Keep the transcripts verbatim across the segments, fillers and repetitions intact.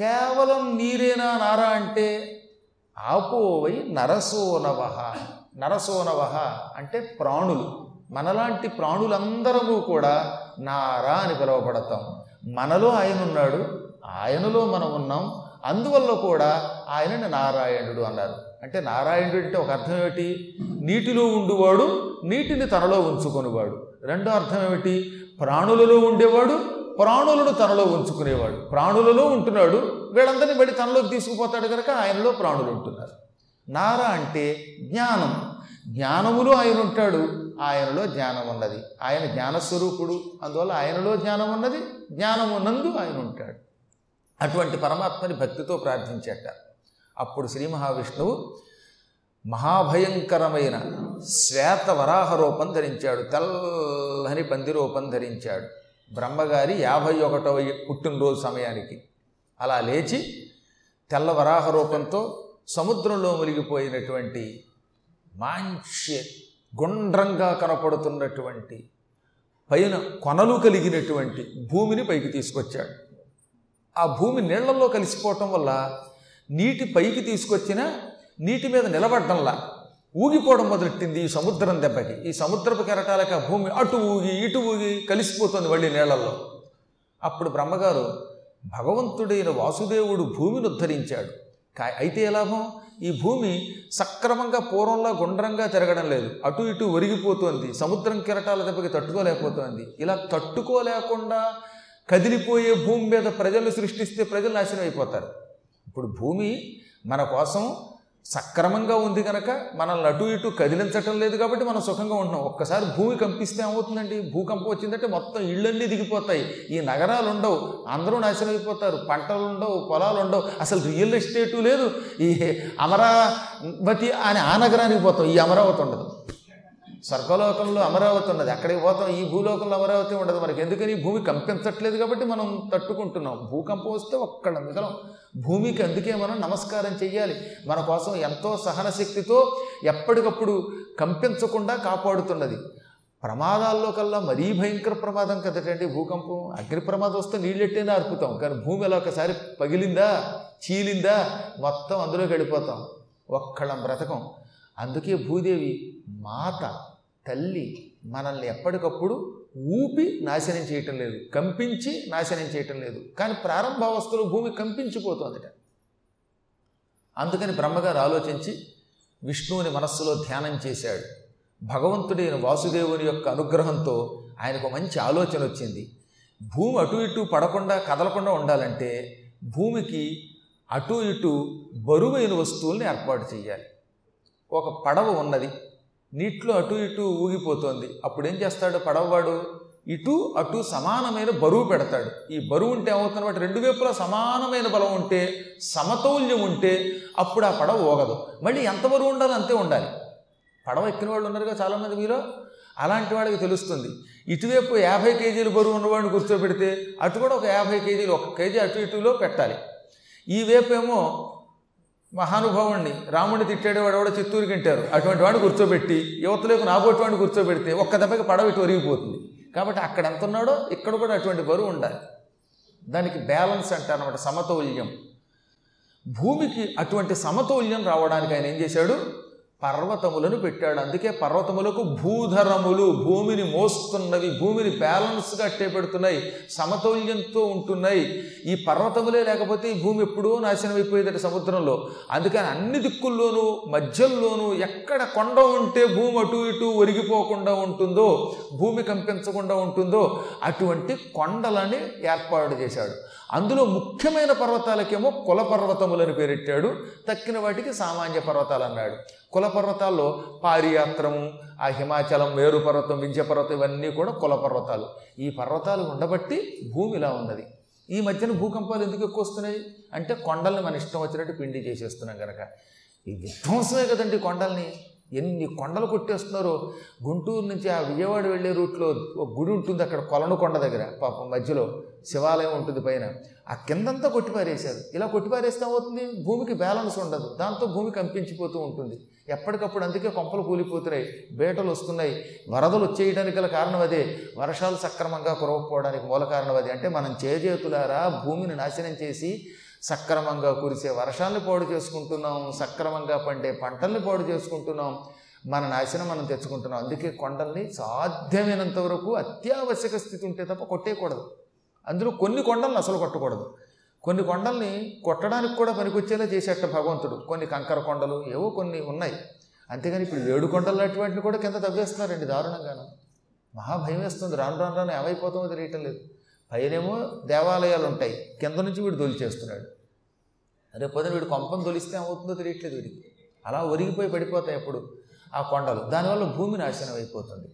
కేవలం నీరేనా నారా అంటే ఆపోవై నరసోనవహ. నరసోనవహ అంటే ప్రాణులు, మనలాంటి ప్రాణులందరము కూడా నారా అని పిలువబడతాం. మనలో ఆయన ఉన్నాడు, ఆయనలో మనం ఉన్నాం, అందువల్ల కూడా ఆయనని నారాయణుడు అన్నారు. అంటే నారాయణుడు అంటే ఒక అర్థం ఏమిటి? నీటిలో ఉండువాడు, నీటిని తనలో ఉంచుకునేవాడు. రెండో అర్థం ఏమిటి? ప్రాణులలో ఉండేవాడు, ప్రాణులను తనలో ఉంచుకునేవాడు. ప్రాణులలో ఉంటున్నాడు, వీళ్ళందరినీ బడి తనలోకి తీసుకుపోతాడు కనుక ఆయనలో ప్రాణులు ఉంటున్నారు. నారా అంటే జ్ఞానం, జ్ఞానములో ఆయన ఉంటాడు, ఆయనలో జ్ఞానం ఉన్నది. ఆయన జ్ఞానస్వరూపుడు, అందువల్ల ఆయనలో జ్ఞానం ఉన్నది, జ్ఞానమునందు ఆయన ఉంటాడు. అటువంటి పరమాత్మని భక్తితో ప్రార్థించేట. అప్పుడు శ్రీ మహావిష్ణువు మహాభయంకరమైన శ్వేత వరాహ రూపం ధరించాడు, తెల్లని పంది రూపం ధరించాడు. బ్రహ్మగారి యాభై ఒకటవ పుట్టినరోజు సమయానికి అలా లేచి తెల్ల వరాహ రూపంతో సముద్రంలో మునిగిపోయినటువంటి మంచి గుండ్రంగా కనపడుతున్నటువంటి పైన కొనలు కలిగినటువంటి భూమిని పైకి తీసుకొచ్చాడు. ఆ భూమి నీళ్లలో కలిసిపోవటం వల్ల నీటి పైకి తీసుకొచ్చిన నీటి మీద నిలబడ్డంలా ఊగిపోవడం మొదలెట్టింది. ఈ సముద్రం దెబ్బకి, ఈ సముద్రపు కెరటాలకి ఆ భూమి అటు ఊగి ఇటు ఊగి కలిసిపోతుంది మళ్ళీ నీళ్లలో. అప్పుడు బ్రహ్మగారు భగవంతుడైన వాసుదేవుడు భూమిని ఉద్ధరించాడు. అయితే ఏ లాభం? ఈ భూమి సక్రమంగా పూర్వంలా గుండ్రంగా తిరగడం లేదు, అటు ఇటు ఒరిగిపోతుంది, సముద్రం కెరటాల దెబ్బకి తట్టుకోలేకపోతుంది. ఇలా తట్టుకోలేకుండా కదిలిపోయే భూమి మీద ప్రజలు సృష్టిస్తే ప్రజలు నాశనం అయిపోతారు. ఇప్పుడు భూమి మన కోసం సక్రమంగా ఉంది కనుక మనల్ని అటు ఇటు కదిలించటం లేదు కాబట్టి మనం సుఖంగా ఉంటున్నాం. ఒక్కసారి భూమి కంపిస్తే ఏమవుతుందండి? భూకంపం వచ్చిందంటే మొత్తం ఇళ్ళన్నీ దిగిపోతాయి, ఈ నగరాలు ఉండవు, అందరూ నాశనం అయిపోతారు, పంటలు ఉండవు, పొలాలు ఉండవు, అసలు రియల్ ఎస్టేటు లేదు. ఈ అమరావతి అని ఆ నగరానికి పోతాం, ఈ అమరావతి ఉండదు. స్వర్గలోకంలో అమరావతి ఉన్నది, అక్కడికి పోతాం. ఈ భూలోకంలో అమరావతి ఉండదు మనకి. ఎందుకని? భూమి కంపించట్లేదు కాబట్టి మనం తట్టుకుంటున్నాం. భూకంపం వస్తే ఒక్కడ మిగలం. భూమికి అందుకే మనం నమస్కారం చెయ్యాలి. మన కోసం ఎంతో సహనశక్తితో ఎప్పటికప్పుడు కంపించకుండా కాపాడుతున్నది. ప్రమాదాల్లో కల్లా మరీ భయంకర ప్రమాదం కదటండి భూకంపం. అగ్ని ప్రమాదం వస్తే నీళ్ళెట్టేనే అర్పుతాం, కానీ భూమి ఎలా ఒకసారి పగిలిందా చీలిందా మొత్తం అందులో గడిపోతాం, ఒక్కళ్ళం బ్రతకం. అందుకే భూదేవి మాత, తల్లి, మనల్ని ఎప్పటికప్పుడు ఊపి నాశనం చేయటం లేదు, కంపించి నాశనం చేయటం లేదు. కానీ ప్రారంభావస్థలో భూమి కంపించిపోతుందట. అందుకని బ్రహ్మగారు ఆలోచించి విష్ణువుని మనస్సులో ధ్యానం చేశాడు. భగవంతుడైన వాసుదేవుని యొక్క అనుగ్రహంతో ఆయనకు మంచి ఆలోచన వచ్చింది. భూమి అటు ఇటు పడకుండా కదలకుండా ఉండాలంటే భూమికి అటు ఇటు బరువైన వస్తువుల్ని ఏర్పాటు చేయాలి. ఒక పడవ ఉన్నది, నీటిలో అటు ఇటు ఊగిపోతుంది. అప్పుడు ఏం చేస్తాడు పడవవాడు? ఇటు అటు సమానమైన బరువు పెడతాడు. ఈ బరువు ఉంటే ఏమవుతుంది? వాటి రెండు వైపులా సమానమైన బలం ఉంటే, సమతౌల్యం ఉంటే అప్పుడు ఆ పడవ ఊగదు. మళ్ళీ ఎంత బరువు ఉండాలో అంతే ఉండాలి. పడవ ఎక్కిన వాళ్ళు ఉన్నారుగా చాలామంది మీలో, అలాంటి వాడికి తెలుస్తుంది. ఇటువైపు యాభై కేజీలు బరువు ఉన్నవాడిని కూర్చోబెడితే అటు కూడా ఒక యాభై కేజీలు, ఒక కేజీ అటు ఇటులో పెట్టాలి. ఈ వైపు ఏమో మహానుభావుణ్ణి, రాముడిని తిట్టేవాడు ఎవడో చిత్తూరుకి తింటారు, అటువంటి వాడిని కూర్చోబెట్టి యువతలోకి నాబోటి వాడిని కూర్చోబెడితే ఒక్క దెబ్బకి పడవ ఇటు ఒరిగిపోతుంది. కాబట్టి అక్కడ ఎంత ఉన్నాడో ఇక్కడ కూడా అటువంటి బరువు ఉండాలి. దానికి బ్యాలెన్స్ అంటారు అన్నమాట, సమతౌల్యం. భూమికి అటువంటి సమతౌల్యం రావడానికి ఆయన ఏం చేశాడు? పర్వతములను పెట్టాడు. అందుకే పర్వతములకు భూధరములు, భూమిని మోస్తున్నవి, భూమిని బ్యాలెన్స్గా అట్టే పెడుతున్నాయి, సమతౌల్యంతో ఉంటున్నాయి. ఈ పర్వతములే లేకపోతే ఈ భూమి ఎప్పుడో నాశనం అయిపోయేదట సముద్రంలో. అందుకని అన్ని దిక్కుల్లోనూ మధ్యల్లోనూ ఎక్కడ కొండ ఉంటే భూమి అటు ఇటు ఒరిగిపోకుండా ఉంటుందో, భూమి కంపించకుండా ఉంటుందో అటువంటి కొండలని ఏర్పాటు చేశాడు. అందులో ముఖ్యమైన పర్వతాలకేమో కుల పర్వతములని పేరెట్టాడు, తక్కిన వాటికి సామాన్య పర్వతాలు అన్నాడు. కుల పర్వతాల్లో పారియాత్రము, ఆ హిమాచలం, మేరు పర్వతం, వింధ్య పర్వతం, ఇవన్నీ కూడా కుల పర్వతాలు. ఈ పర్వతాలు ఉండబట్టి భూమి ఇలా ఉన్నది. ఈ మధ్యన భూకంపాలు ఎందుకు ఎక్కువ వస్తున్నాయి అంటే కొండల్ని మన ఇష్టం వచ్చినట్టు పిండి చేసేస్తున్నాం కనుక. ఈ విధ్వంసమే కదండి కొండల్ని, ఎన్ని కొండలు కొట్టేస్తున్నారో. గుంటూరు నుంచి ఆ విజయవాడ వెళ్ళే రూట్లో ఒక గుడి ఉంటుంది, అక్కడ కొలను కొండ దగ్గర పాపం మధ్యలో శివాలయం ఉంటుంది, పైన ఆ కిందంతా కొట్టిపారేశారు. ఇలా కొట్టిపారేస్తే అవుతుంది, భూమికి బ్యాలెన్స్ ఉండదు, దాంతో భూమి కంపించిపోతూ ఉంటుంది ఎప్పటికప్పుడు. అందుకే కొంపలు కూలిపోతున్నాయి, బేటలు వస్తున్నాయి, వరదలు వచ్చేయడానికి గల కారణం అదే, వర్షాలు సక్రమంగా కురవకపోవడానికి మూల కారణం అదే. అంటే మనం చేజేతులారా భూమిని నాశనం చేసి సక్రమంగా కురిసే వర్షాలను పాడు చేసుకుంటున్నాం, సక్రమంగా పండే పంటల్ని పాడు చేసుకుంటున్నాం, మన నాశనం మనం తెచ్చుకుంటున్నాం. అందుకే కొండల్ని సాధ్యమైనంత వరకు అత్యావశ్యక స్థితి ఉంటే తప్ప కొట్టేయకూడదు. అందులో కొన్ని కొండలను అసలు కొట్టకూడదు. కొన్ని కొండల్ని కొట్టడానికి కూడా పనికొచ్చేలా చేసేట భగవంతుడు. కొన్ని కంకర కొండలు ఏవో కొన్ని ఉన్నాయి. అంతేగాని ఇప్పుడు ఏడు కొండలు అటువంటివి కూడా కింద తవ్వేస్తున్నారండి దారుణంగాను. మహాభయం వేస్తుంది. రాను రాను రాను ఏమైపోతామో తెలియటం లేదు. పైనేమో దేవాలయాలు ఉంటాయి, కింద నుంచి వీడు దొలి చేస్తున్నాడు. రేపు పొద్దున వీడు కొంపను దొలిస్తే ఏమవుతుందో తెలియట్లేదు వీడికి. అలా ఒరిగిపోయి పడిపోతాయి అప్పుడు ఆ కొండలు. దానివల్ల భూమి నాశనం అయిపోతుంది.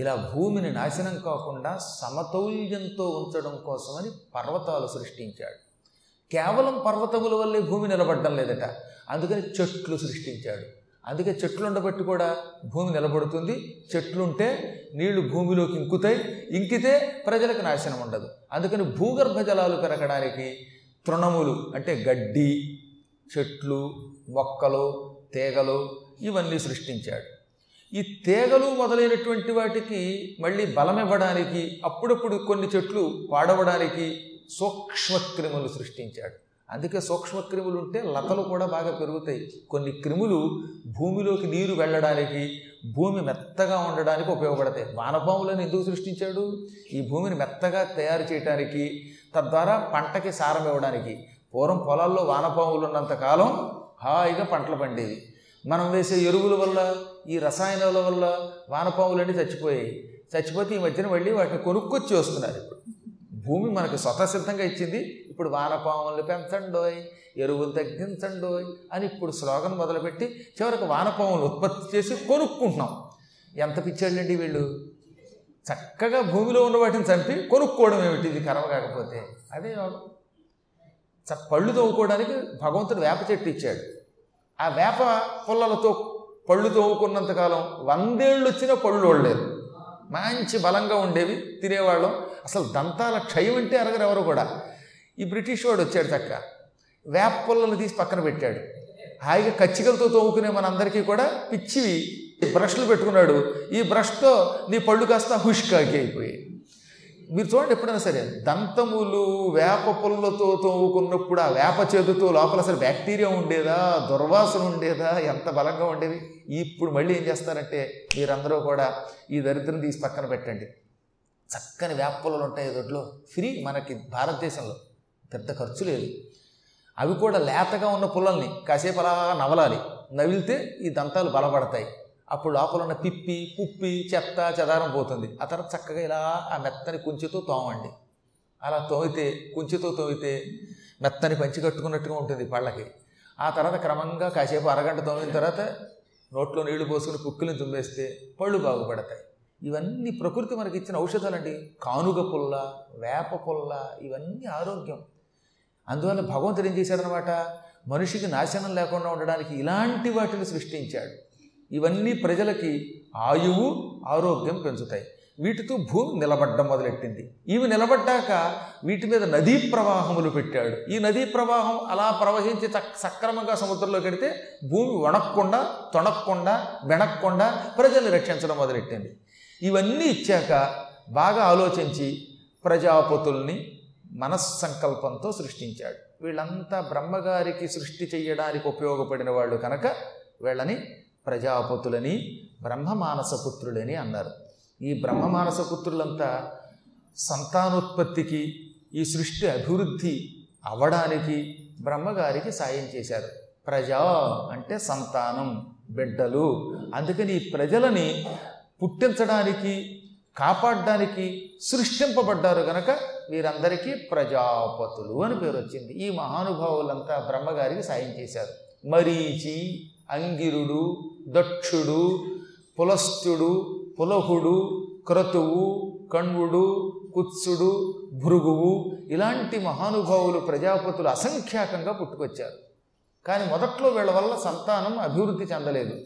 ఇలా భూమిని నాశనం కాకుండా సమతౌల్యంతో ఉంచడం కోసమని పర్వతాలు సృష్టించాడు. కేవలం పర్వతముల వల్లే భూమి నిలబడడం లేదట, అందుకని చెట్లు సృష్టించాడు. అందుకే చెట్లు ఉండబట్టి కూడా భూమి నిలబడుతుంది. చెట్లుంటే నీళ్లు భూమిలోకి ఇంకుతాయి, ఇంకితే ప్రజలకు నాశనం ఉండదు. అందుకని భూగర్భ జలాలు పెరగడానికి తృణములు అంటే గడ్డి, చెట్లు, మొక్కలు, తీగలు ఇవన్నీ సృష్టించాడు. ఈ తీగలు మొదలైనటువంటి వాటికి మళ్ళీ బలమివ్వడానికి, అప్పుడప్పుడు కొన్ని చెట్లు పాడవడానికి సూక్ష్మక్రిములు సృష్టించాడు. అందుకే సూక్ష్మక్రిములు ఉంటే లతలు కూడా బాగా పెరుగుతాయి. కొన్ని క్రిములు భూమిలోకి నీరు వెళ్ళడానికి, భూమి మెత్తగా ఉండడానికి ఉపయోగపడతాయి. వానపాములను ఎందుకు సృష్టించాడు? ఈ భూమిని మెత్తగా తయారు చేయడానికి, తద్వారా పంటకి సారం ఇవ్వడానికి. పూర్వం పొలాల్లో వానపాములు ఉన్నంతకాలం హాయిగా పంటలు పండేవి. మనం వేసే ఎరువుల వల్ల, ఈ రసాయనాల వల్ల వానపాములన్నీ చచ్చిపోయాయి. చచ్చిపోతే ఈ మధ్యన మళ్ళీ వాటిని కొనుక్కొచ్చి వస్తున్నారు. ఇప్పుడు భూమి మనకు స్వతసిద్ధంగా ఇచ్చింది. ఇప్పుడు వానపాములను పెంచండోయ్, ఎరువులు తగ్గించండోయ్ అని ఇప్పుడు స్లోగన్ మొదలుపెట్టి చివరికి వానపాములు ఉత్పత్తి చేసి కొనుక్కుంటున్నాం. ఎంత పిచ్చాళ్ళండి వీళ్ళు! చక్కగా భూమిలో ఉన్న వాటిని చంపి కొనుక్కోవడం ఏమిటి? ఇది కర్మ కాకపోతే అదే యోగం. పళ్ళు తోముకోవడానికి భగవంతుడు వేప చెట్టు ఇచ్చాడు. ఆ వేప పుల్లలతో పళ్ళు తోముకున్నంతకాలం వందేళ్ళు వచ్చినా పళ్ళు ఓడలేదు. మంచి బలంగా ఉండేవి, తినేవాళ్ళం. అసలు దంతాల క్షయం అంటే అరగరు ఎవరు కూడా. ఈ బ్రిటిష్ వాడు వచ్చాడు, చక్క వేప పుల్లలు తీసి పక్కన పెట్టాడు. హాయిగా కచ్చికలతో తోముకునే మనందరికీ కూడా పిచ్చివి బ్రష్లు పెట్టుకున్నాడు. ఈ బ్రష్తో నీ పళ్ళు కాస్త హుష్కాకి అయిపోయాయి. మీరు చూడండి ఎప్పుడైనా సరే, దంతములు వేప పుల్లతో తోముకున్నప్పుడు ఆ వేప చేతుతో లోపల అసలు బ్యాక్టీరియా ఉండేదా? దుర్వాసన ఉండేదా? ఎంత బలంగా ఉండేవి! ఇప్పుడు మళ్ళీ ఏం చేస్తారంటే, మీరందరూ కూడా ఈ దరిద్రం తీసి పక్కన పెట్టండి. చక్కని వేప పుల్లలు ఉంటాయి దొడ్లో, ఫ్రీ మనకి భారతదేశంలో, పెద్ద ఖర్చు లేదు. అవి కూడా లేతగా ఉన్న పుల్లల్ని కాసేపు అలా నవలాలి. నవిలితే ఈ దంతాలు బలపడతాయి. అప్పుడు లోపల ఉన్న పిప్పి, పుప్పి, చెత్త చెదారం పోతుంది. ఆ తర్వాత చక్కగా ఇలా ఆ మెత్తని కుంచెతో తోమండి. అలా తోమితే, కుంచెతో తోమితే మెత్తని పంచి కట్టుకున్నట్టుగా ఉంటుంది పళ్ళకి. ఆ తర్వాత క్రమంగా కాసేపు అరగంట తోమిన తర్వాత నోట్లో నీళ్లు పోసుకుని పుక్కులను తుమ్మేస్తే పళ్ళు బాగుపడతాయి. ఇవన్నీ ప్రకృతి మనకి ఇచ్చిన ఔషధాలండి. కానుగ పుల్ల, వేప పుల్ల ఇవన్నీ ఆరోగ్యం. అందువల్ల భగవంతుడు ఏం చేశాడనమాట, మనిషికి నాశనం లేకుండా ఉండడానికి ఇలాంటి వాటిని సృష్టించాడు. ఇవన్నీ ప్రజలకి ఆయువు, ఆరోగ్యం పెంచుతాయి. వీటితో భూమి నిలబడ్డం మొదలెట్టింది. ఇవి నిలబడ్డాక వీటి మీద నదీ ప్రవాహములు పెట్టాడు. ఈ నదీ ప్రవాహం అలా ప్రవహించి సక్రమంగా సముద్రంలో కడితే భూమి వణక్కుండా, తొణక్కుండా, బెణక్కుండా ప్రజల్ని రక్షించడం మొదలెట్టింది. ఇవన్నీ ఇచ్చాక బాగా ఆలోచించి ప్రజాపతుల్ని మనస్సంకల్పంతో సృష్టించాడు. వీళ్ళంతా బ్రహ్మగారికి సృష్టి చేయడానికి ఉపయోగపడిన వాళ్ళు కనుక వీళ్ళని ప్రజాపతులని, బ్రహ్మమానసపుత్రులని అన్నారు. ఈ బ్రహ్మమానసపుత్రులంతా సంతానోత్పత్తికి, ఈ సృష్టి అభివృద్ధి అవడానికి బ్రహ్మగారికి సాయం చేశారు. ప్రజా అంటే సంతానం, బిడ్డలు. అందుకని ఈ ప్రజలని పుట్టించడానికి, కాపాడడానికి సృష్టింపబడ్డారు గనక వీరందరికీ ప్రజాపతులు అని పేరు వచ్చింది. ఈ మహానుభావులంతా బ్రహ్మగారికి సాయం చేశారు. మరీచి, అంగిరుడు, దక్షుడు, పులస్థ్యుడు, పులహుడు, క్రతువు, కణ్వుడు, కుత్సుడు, భృగువు ఇలాంటి మహానుభావులు, ప్రజాపతులు అసంఖ్యాకంగా పుట్టుకొచ్చారు. కానీ మొదట్లో వీళ్ళ వల్ల సంతానం అభివృద్ధి చెందలేదు.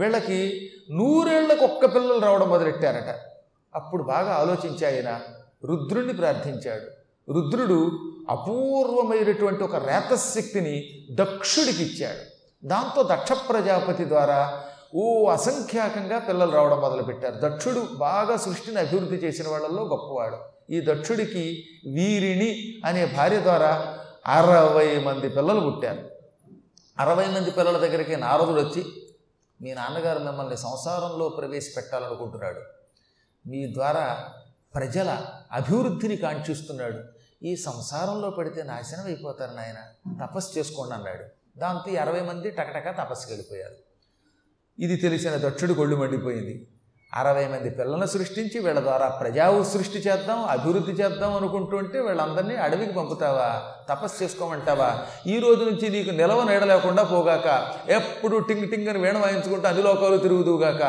వీళ్ళకి నూరేళ్లకు ఒక్క పిల్లలు రావడం మొదలెట్టారట. అప్పుడు బాగా ఆలోచించి ఆయన రుద్రుణ్ణి ప్రార్థించాడు. రుద్రుడు అపూర్వమైనటువంటి ఒక రేతశక్తిని దక్షుడికి ఇచ్చాడు. దాంతో దక్ష ప్రజాపతి ద్వారా ఓ అసంఖ్యాకంగా పిల్లలు రావడం మొదలుపెట్టారు. దక్షుడు బాగా సృష్టిని అభివృద్ధి చేసిన వాళ్ళల్లో గొప్పవాడు. ఈ దక్షుడికి వీరిణి అనే భార్య ద్వారా అరవై మంది పిల్లలు పుట్టారు. అరవై మంది పిల్లల దగ్గరికి నారదుడు వచ్చి, మీ నాన్నగారు మిమ్మల్ని సంసారంలో ప్రవేశపెట్టాలనుకుంటున్నాడు, మీ ద్వారా ప్రజల అభివృద్ధిని కాంక్షిస్తున్నాడు, ఈ సంసారంలో పడితే నాశనం అయిపోతారు నాయన, తపస్సు చేసుకోండి అన్నాడు. దాంతో అరవై మంది టకటక తపస్సుకి వెళ్ళిపోయారు. ఇది తెలిసిన దక్షుడు గొళ్ళు మండిపోయింది. అరవై మంది పిల్లలను సృష్టించి వీళ్ళ ద్వారా ప్రజావు సృష్టి చేద్దాం, అభివృద్ధి చేద్దాం అనుకుంటుంటే వీళ్ళందరినీ అడవికి పంపుతావా, తపస్సు చేసుకోమంటావా, ఈ రోజు నుంచి నీకు నిలవ నీడలేకుండా పోగాక, ఎప్పుడు టింగ్ టింగ్ అని వీణ వాయించుకుంటూ అన్ని లోకాలు తిరుగుదువుగాక,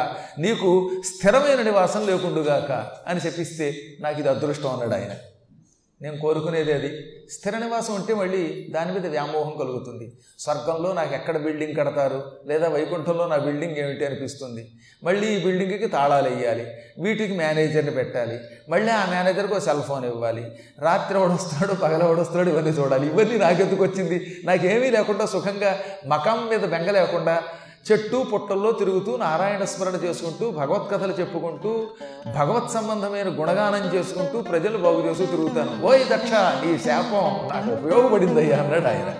నీకు స్థిరమైన నివాసం లేకుండుగాక అని చెప్పిస్తే నాకు ఇది అదృష్టం అన్నాడు ఆయన. నేను కోరుకునేది అది. స్థిర నివాసం ఉంటే మళ్ళీ దాని మీద వ్యామోహం కలుగుతుంది. స్వర్గంలో నాకు ఎక్కడ బిల్డింగ్ కడతారు, లేదా వైకుంఠంలో నా బిల్డింగ్ ఏమిటి అనిపిస్తుంది. మళ్ళీ ఈ బిల్డింగ్కి తాళాలు వేయాలి, వీటికి మేనేజర్ని పెట్టాలి, మళ్ళీ ఆ మేనేజర్కి ఒక సెల్ ఫోన్ ఇవ్వాలి, రాత్రి ఓడొస్తాడు పగల ఓడొస్తాడు ఇవన్నీ చూడాలి. ఇవన్నీ నాకెందుకు వచ్చింది? నాకేమీ లేకుండా సుఖంగా మకాం మీద బెంగ లేకుండా చెట్టు పుట్టల్లో తిరుగుతూ నారాయణ స్మరణ చేసుకుంటూ భగవత్కథలు చెప్పుకుంటూ భగవత్ సంబంధమైన గుణగానం చేసుకుంటూ ప్రజలు బాగు చేస్తూ తిరుగుతాను. ఓయ్ దక్ష, నీ శాపం నాకు ఉపయోగపడిందయ్యా అన్నాడు ఆయన.